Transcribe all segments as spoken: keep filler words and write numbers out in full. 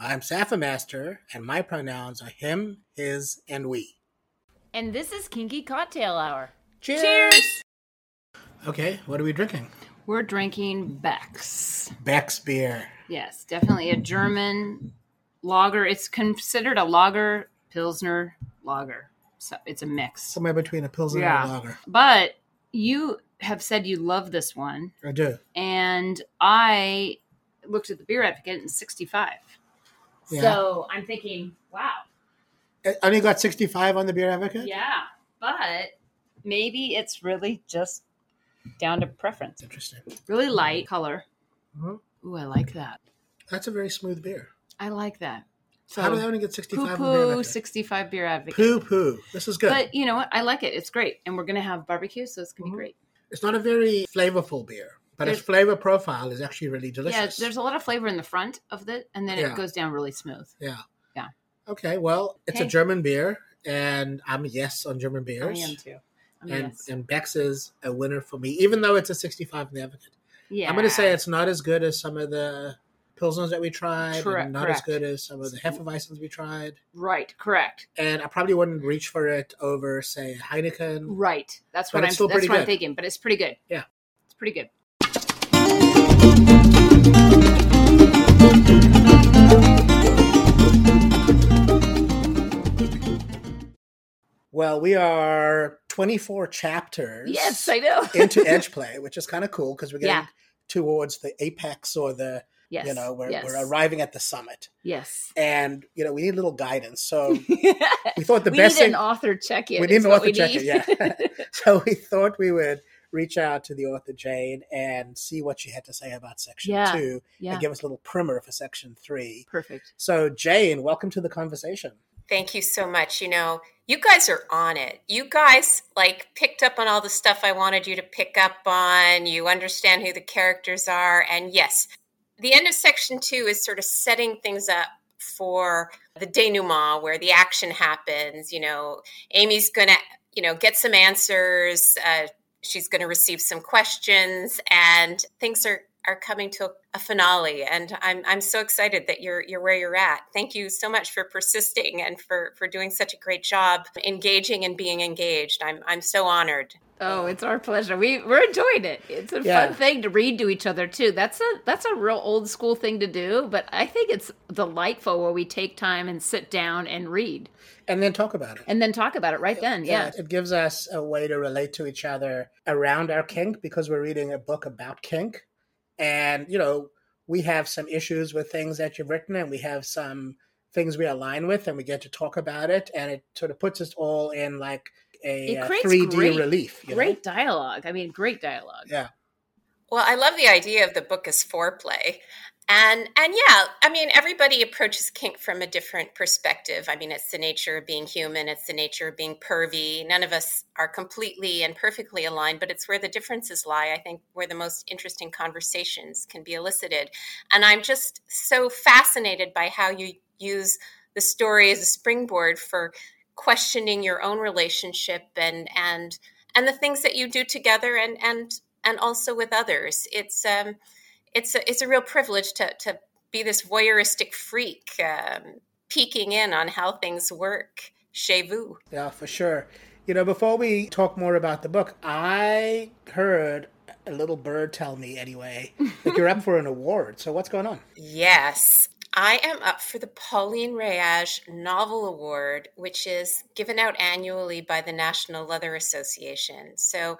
I'm Safa Master, and my pronouns are him, his, and we. And this is Kinky Cocktail Hour. Cheers! Cheers! Okay, what are we drinking? We're drinking Beck's. Beck's beer. Yes, definitely a German lager. It's considered a lager, Pilsner lager. So it's a mix. Somewhere between a Pilsner yeah. and a lager. But you have said you love this one. I do. And I looked at the beer advocate and sixty-five. Yeah. So I'm thinking, wow. I only got sixty-five on the beer advocate? Yeah. But maybe it's really just down to preference. Interesting. Really light color. Mm-hmm. Ooh, I like that. That's a very smooth beer. I like that. So how do I only get sixty-five poo-poo, on beer advocate? sixty-five beer advocate. Poo-poo. This is good. But you know what? I like it. It's great. And we're going to have barbecue, so it's going to mm-hmm. be great. It's not a very flavorful beer, but there's, its flavor profile is actually really delicious. Yeah, there's a lot of flavor in the front of it, and then yeah. it goes down really smooth. Yeah. Yeah. Okay, well, it's hey. a German beer, and I'm a yes on German beers. I am too. I'm and, yes. and Beck's is a winner for me, even though it's a sixty-five in the advocate. Yeah. I'm going to say it's not as good as some of the Pilsners that we tried, Tre- and not correct. as good as some of the Hefeweizens we tried. Right, correct. And I probably wouldn't reach for it over, say, Heineken. Right, that's what I'm. That's what good. I'm thinking. But it's pretty good. Yeah, it's pretty good. Well, we are twenty-four chapters. Yes, I know. into Edge Play, which is kind of cool because we're getting yeah. towards the apex or the. Yes, you know, we're, yes. we're arriving at the summit. Yes. And, you know, we need a little guidance. So we thought the we best thing. We need an author check-in. We need an author check-in, yeah. So we thought we would reach out to the author, Jane, and see what she had to say about Section yeah. two yeah. and give us a little primer for Section three. Perfect. So, Jane, welcome to the conversation. Thank you so much. You know, you guys are on it. You guys, like, picked up on all the stuff I wanted you to pick up on. You understand who the characters are. And, yes. The end of Section two is sort of setting things up for the denouement where the action happens. You know, Amy's going to, you know, get some answers. Uh, she's going to receive some questions and things are, are coming to a finale. And I'm I'm so excited that you're you're where you're at. Thank you so much for persisting and for, for doing such a great job engaging and being engaged. I'm I'm so honored. Oh, it's our pleasure. We we're enjoying it. It's a yeah. fun thing to read to each other too. That's a that's a real old school thing to do, but I think it's delightful where we take time and sit down and read, and then talk about it, and then talk about it right it, then. Yeah. yeah, it gives us a way to relate to each other around our kink because we're reading a book about kink, and you know we have some issues with things that you've written, and we have some things we align with, and we get to talk about it, and it sort of puts us all in like. A, it creates three D great, relief. Great know? dialogue. I mean, great dialogue. Yeah. Well, I love the idea of the book as foreplay. And and yeah, I mean, everybody approaches kink from a different perspective. I mean, it's the nature of being human. It's the nature of being pervy. None of us are completely and perfectly aligned, but it's where the differences lie, I think, where the most interesting conversations can be elicited. And I'm just so fascinated by how you use the story as a springboard for questioning your own relationship and and and the things that you do together and and and also with others. It's um it's a, it's a real privilege to to be this voyeuristic freak. Um, peeking in on how things work chez vous. Yeah, for sure. You know, before we talk more about the book, I heard a little bird tell me anyway that you're up for an award. So what's going on? Yes, I am up for the Pauline Rayage Novel Award, which is given out annually by the National Leather Association. So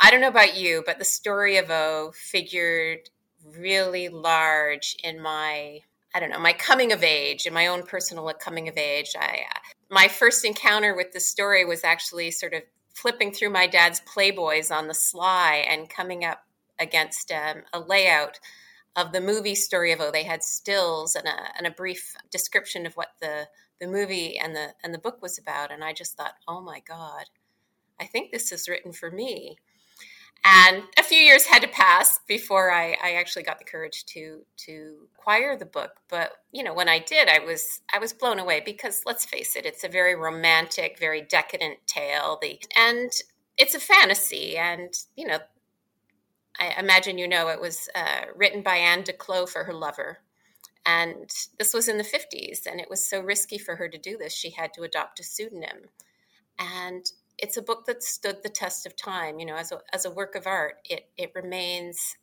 I don't know about you, but the Story of O figured really large in my, I don't know, my coming of age, in my own personal coming of age. I uh, my first encounter with the story was actually sort of flipping through my dad's Playboys on the sly and coming up against um, a layout of the movie Story of O. They had stills and a and a brief description of what the the movie and the and the book was about, and I just thought, oh my God, I think this is written for me. And a few years had to pass before I, I actually got the courage to to acquire the book. But, you know, when I did, I was I was blown away because, let's face it, it's a very romantic, very decadent tale. The, and it's a fantasy. And, you know, I imagine, you know, it was uh, written by Anne Desclos for her lover. And this was in the fifties. And it was so risky for her to do this. She had to adopt a pseudonym. And it's a book that stood the test of time. You know, as a, as a work of art, it, it remains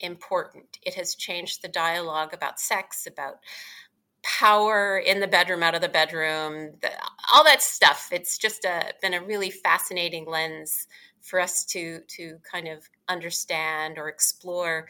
important. It has changed the dialogue about sex, about power in the bedroom, out of the bedroom, the, all that stuff. It's just a, been a really fascinating lens for us to, to kind of understand or explore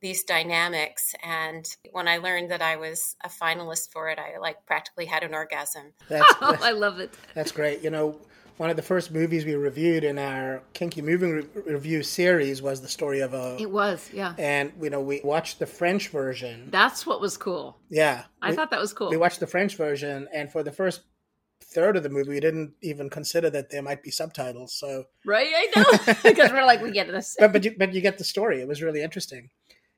these dynamics. And when I learned that I was a finalist for it, I like practically had an orgasm. That's, oh, that's, I love it. That's great. You know, one of the first movies we reviewed in our Kinky Movie re- Review series was The Story of O. It was, yeah. And, you know, we watched the French version. That's what was cool. Yeah. I we, thought that was cool. We watched the French version, and for the first third of the movie, we didn't even consider that there might be subtitles. So right, I know. Because we're like, we get this. But, but, you, but you get the story. It was really interesting.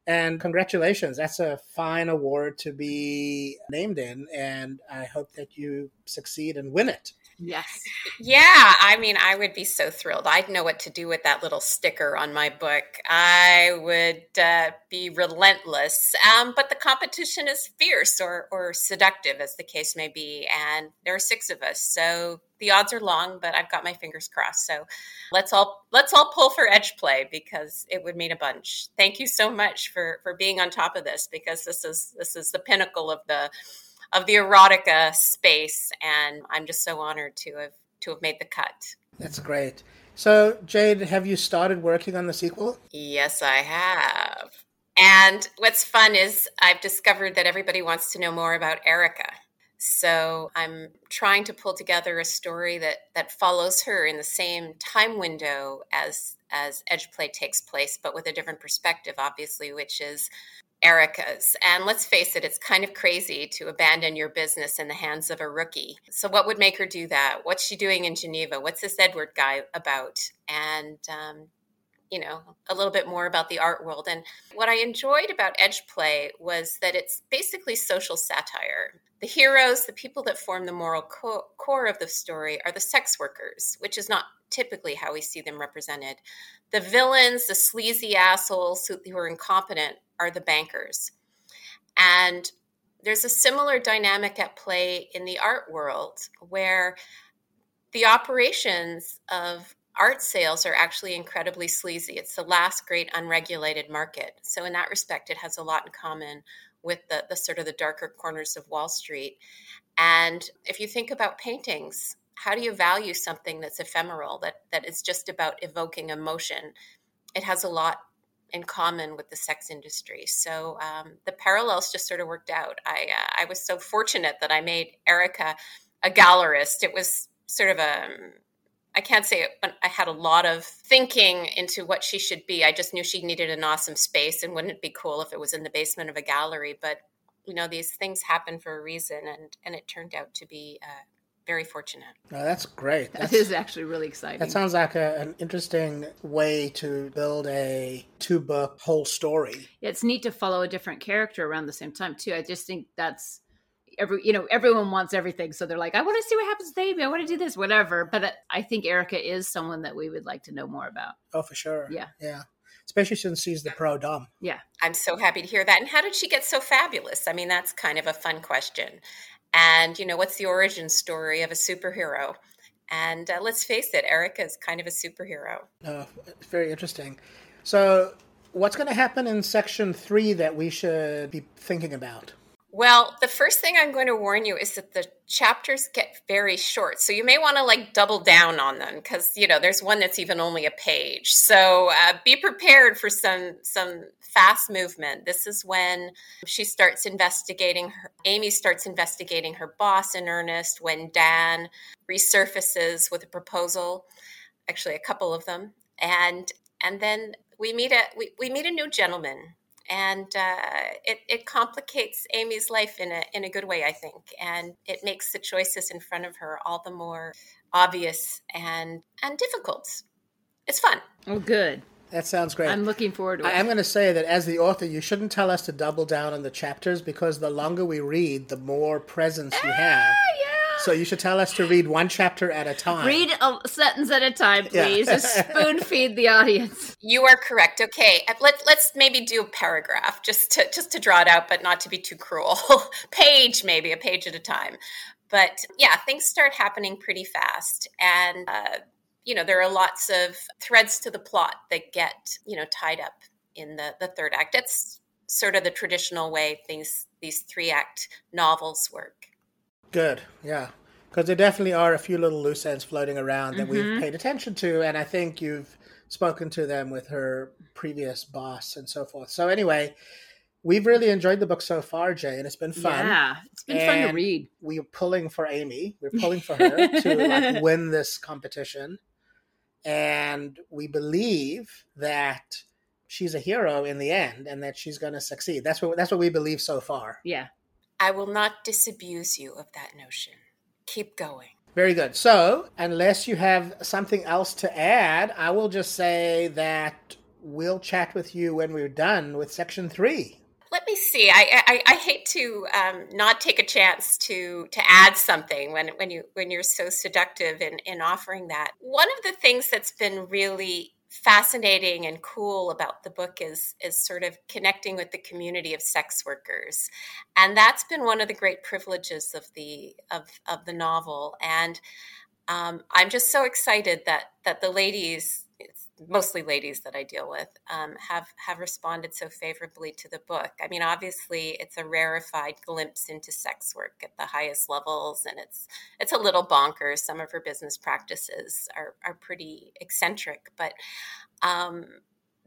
And congratulations. That's a fine award to be named in, and I hope that you succeed and win it. Yes. Yeah. I mean, I would be so thrilled. I'd know what to do with that little sticker on my book. I would uh, be relentless. Um, but the competition is fierce or, or seductive, as the case may be. And there are six of us. So the odds are long, but I've got my fingers crossed. So let's all let's all pull for Edge Play because it would mean a bunch. Thank you so much for, for being on top of this, because this is this is the pinnacle of the of the erotica space, and I'm just so honored to have to have made the cut. That's great. So, Jade, have you started working on the sequel? Yes, I have. And what's fun is I've discovered that everybody wants to know more about Erica. So I'm trying to pull together a story that that follows her in the same time window as as Edge Play takes place, but with a different perspective, obviously, which is Erica's. And let's face it, it's kind of crazy to abandon your business in the hands of a rookie. So what would make her do that? What's she doing in Geneva? What's this Edward guy about? And, um, you know, a little bit more about the art world. And what I enjoyed about Edge Play was that it's basically social satire. The heroes, the people that form the moral co- core of the story, are the sex workers, which is not typically how we see them represented. The villains, the sleazy assholes who, who are incompetent, are the bankers. And there's a similar dynamic at play in the art world, where the operations of art sales are actually incredibly sleazy. It's the last great unregulated market. So in that respect, it has a lot in common with the, the sort of the darker corners of Wall Street. And if you think about paintings, how do you value something that's ephemeral, that that is just about evoking emotion? It has a lot in common with the sex industry. So um, the parallels just sort of worked out. I uh, I was so fortunate that I made Erica a gallerist. It was sort of a, I can't say it, but I had a lot of thinking into what she should be. I just knew she needed an awesome space, and wouldn't it be cool if it was in the basement of a gallery? But, you know, these things happen for a reason, and, and it turned out to be uh, very fortunate. Oh, that's great. That's, that is actually really exciting. That sounds like a, an interesting way to build a two-book whole story. It's neat to follow a different character around the same time, too. I just think that's, every you know, everyone wants everything. So they're like, I want to see what happens to Amy. I want to do this, whatever. But I think Erica is someone that we would like to know more about. Oh, for sure. Yeah. Yeah. Especially since she's the pro dom. Yeah. I'm so happy to hear that. And how did she get so fabulous? I mean, that's kind of a fun question. and, you know, what's the origin story of a superhero? And uh, let's face it, Erica is kind of a superhero. Oh, it's very interesting. So what's going to happen in section three that we should be thinking about? Well, the first thing I'm going to warn you is that the chapters get very short. So you may want to like double down on them because, you know, there's one that's even only a page. So uh, be prepared for some some fast movement. This is when she starts investigating. Her, Amy starts investigating her boss in earnest when Dan resurfaces with a proposal, actually a couple of them. And and then we meet a we, we meet a new gentleman. And uh, it, it complicates Amy's life in a in a good way, I think. And it makes the choices in front of her all the more obvious and, and difficult. It's fun. Oh, good. That sounds great. I'm looking forward to it. I am going to say that as the author, you shouldn't tell us to double down on the chapters because the longer we read, the more presence you have. Ah, yeah. So you should tell us to read one chapter at a time. Read a sentence at a time, please. Yeah. Just spoon feed the audience. You are correct. Okay, let's let's maybe do a paragraph just to just to draw it out, but not to be too cruel. Page, maybe a page at a time. But yeah, things start happening pretty fast, and uh, you know there are lots of threads to the plot that get you know tied up in the the third act. That's sort of the traditional way things these three act novels work. Good, yeah, because there definitely are a few little loose ends floating around that mm-hmm. we've paid attention to, and I think you've spoken to them with her previous boss and so forth. So anyway, we've really enjoyed the book so far, Jay, and it's been fun. Yeah, it's been and fun to read. We're pulling for Amy. We're pulling for her to like, win this competition, and we believe that she's a hero in the end and that she's going to succeed. That's what that's what we believe so far. Yeah. I will not disabuse you of that notion. Keep going. Very good. So, unless you have something else to add, I will just say that we'll chat with you when we're done with section three. Let me see. I I, I hate to um, not take a chance to to add something when when you when you're so seductive in, in offering that. One of the things that's been really fascinating and cool about the book is is sort of connecting with the community of sex workers, and that's been one of the great privileges of the of of the novel. And um, I'm just so excited that that the ladies, it's mostly ladies that I deal with, um, have have responded so favorably to the book. I mean, obviously, it's a rarefied glimpse into sex work at the highest levels, and it's it's a little bonkers. Some of her business practices are are pretty eccentric, but um,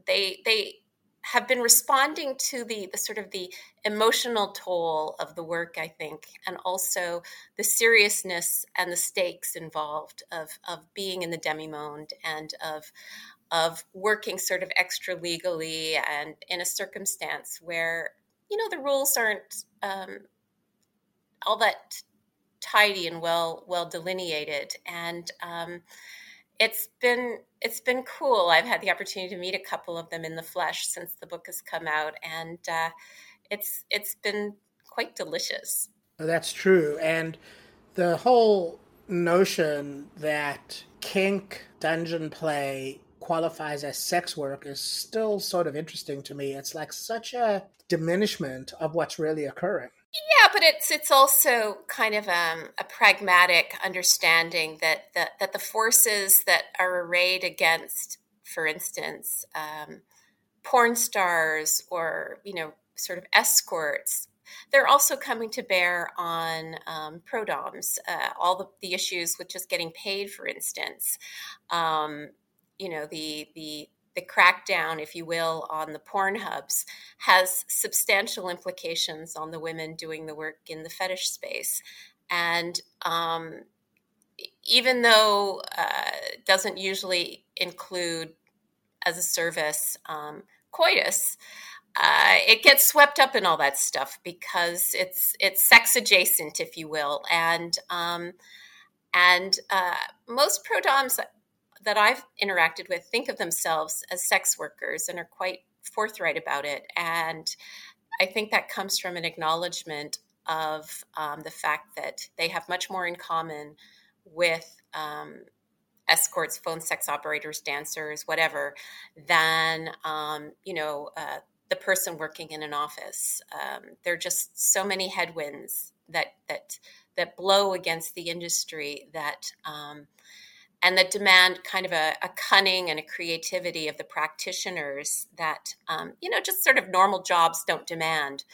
they they have been responding to the the sort of the emotional toll of the work, I think, and also the seriousness and the stakes involved of of being in the demimonde and of of working sort of extra legally and in a circumstance where, you know, the rules aren't um, all that tidy and well well delineated. And um, It's been it's been cool. I've had the opportunity to meet a couple of them in the flesh since the book has come out, and uh, it's it's been quite delicious. That's true, and the whole notion that kink dungeon play qualifies as sex work is still sort of interesting to me. It's like such a diminishment of what's really occurring. Yeah, but it's it's also kind of um, a pragmatic understanding that, that that the forces that are arrayed against, for instance, um, porn stars or, you know, sort of escorts, they're also coming to bear on um, pro-doms, uh, all the, the issues with just getting paid, for instance, um, you know, the the. the crackdown, if you will, on the porn hubs has substantial implications on the women doing the work in the fetish space. And um, even though it uh, doesn't usually include as a service um, coitus, uh, it gets swept up in all that stuff because it's it's sex adjacent, if you will. And, um, and uh, most pro-doms that I've interacted with think of themselves as sex workers and are quite forthright about it. And I think that comes from an acknowledgement of um, the fact that they have much more in common with um, escorts, phone sex operators, dancers, whatever, than, um, you know, uh, the person working in an office. Um, there are just so many headwinds that that that blow against the industry that um, and that demand kind of a, a cunning and a creativity of the practitioners that um, you know just sort of normal jobs don't demand.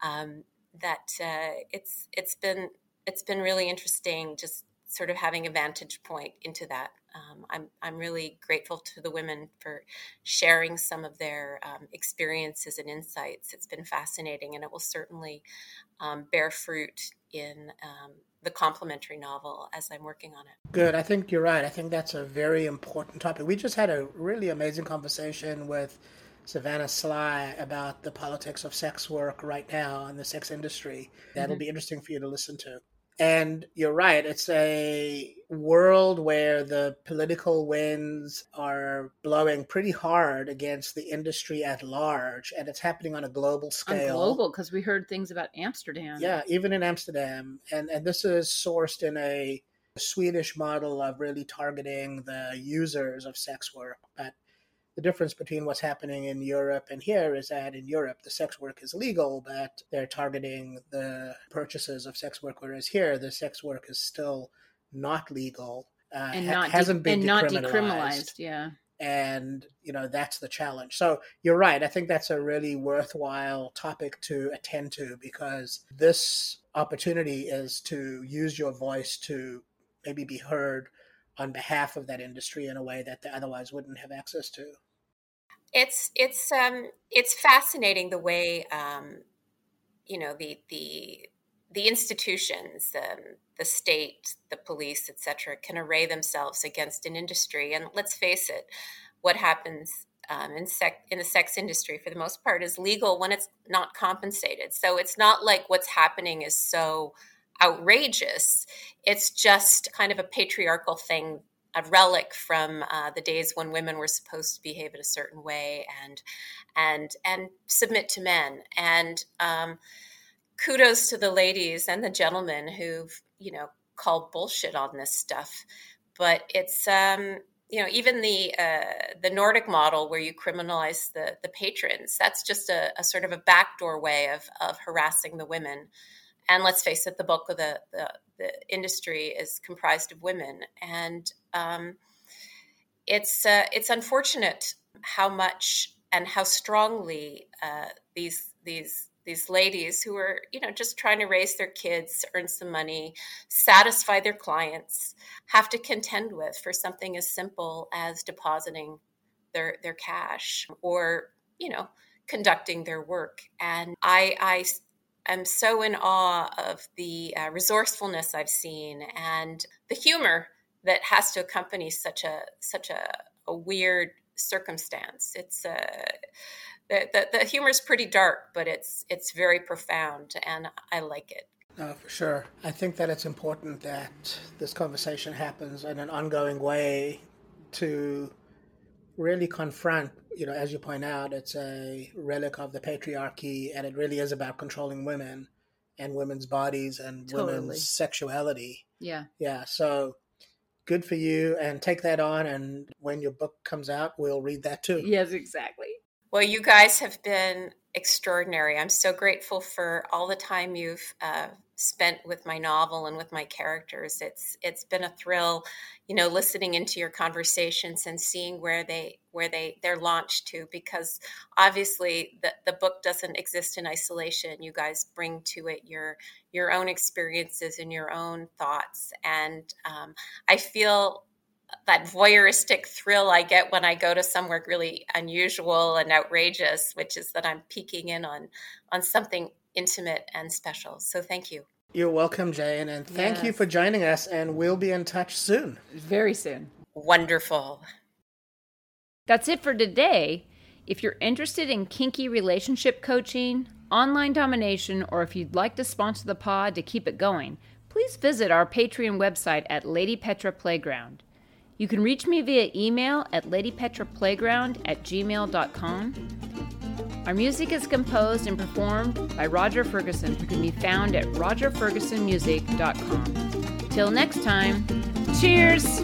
Um, that uh, it's it's been it's been really interesting just sort of having a vantage point into that. Um, I'm I'm really grateful to the women for sharing some of their um, experiences and insights. It's been fascinating, and it will certainly um, bear fruit in um, the complementary novel as I'm working on it. Good. I think you're right. I think that's a very important topic. We just had a really amazing conversation with Savannah Sly about the politics of sex work right now in the sex industry. That'll mm-hmm. be interesting for you to listen to. And you're right, it's a world where the political winds are blowing pretty hard against the industry at large, and it's happening on a global scale. On global, because we heard things about Amsterdam. Yeah, even in Amsterdam. And, and this is sourced in a Swedish model of really targeting the users of sex work. But the difference between what's happening in Europe and here is that in Europe, the sex work is legal, but they're targeting the purchases of sex work, whereas here, the sex work is still not legal. Uh, and not ha- hasn't de- been and decriminalized. Not decriminalized. Yeah. And, you know, that's the challenge. So you're right. I think that's a really worthwhile topic to attend to, because this opportunity is to use your voice to maybe be heard on behalf of that industry in a way that they otherwise wouldn't have access to. It's it's um, it's fascinating the way um, you know the the the institutions, um, the state, the police, et cetera, can array themselves against an industry. And let's face it, what happens um, in sec- in the sex industry for the most part is legal when it's not compensated. So it's not like what's happening is so outrageous. It's just kind of a patriarchal thing, a relic from uh, the days when women were supposed to behave in a certain way and and and submit to men. And um, kudos to the ladies and the gentlemen who've you know called bullshit on this stuff. But it's um, you know even the uh, the Nordic model where you criminalize the the patrons. That's just a, a sort of a backdoor way of of harassing the women. And let's face it, the bulk of the, the, the industry is comprised of women. And um, it's uh, it's unfortunate how much and how strongly uh, these these these ladies who are, you know, just trying to raise their kids, earn some money, satisfy their clients, have to contend with for something as simple as depositing their their cash or, you know, conducting their work. And I I I'm so in awe of the uh, resourcefulness I've seen and the humor that has to accompany such a such a, a weird circumstance. It's uh, the, the the humor's pretty dark, but it's it's very profound, and I like it. No, for sure. I think that it's important that this conversation happens in an ongoing way to really confront, you know, as you point out, it's a relic of the patriarchy, and it really is about controlling women and women's bodies and totally. Women's sexuality. Yeah. Yeah. So good for you, and take that on. And when your book comes out, we'll read that too. Yes, exactly. Well, you guys have been extraordinary. I'm so grateful for all the time you've uh, spent with my novel and with my characters. It's it's been a thrill, you know, listening into your conversations and seeing where they where they they're launched to. Because obviously the the book doesn't exist in isolation. You guys bring to it your your own experiences and your own thoughts, and um, I feel that voyeuristic thrill I get when I go to somewhere really unusual and outrageous, which is that I'm peeking in on, on something intimate and special. So thank you. You're welcome, Jane. And thank yes. you for joining us. And we'll be in touch soon. Very soon. Wonderful. That's it for today. If you're interested in kinky relationship coaching, online domination, or if you'd like to sponsor the pod to keep it going, please visit our Patreon website at Lady Petra Playground. You can reach me via email at ladypetraplayground at gmail dot com. Our music is composed and performed by Roger Ferguson, who can be found at roger ferguson music dot com. Till next time, cheers!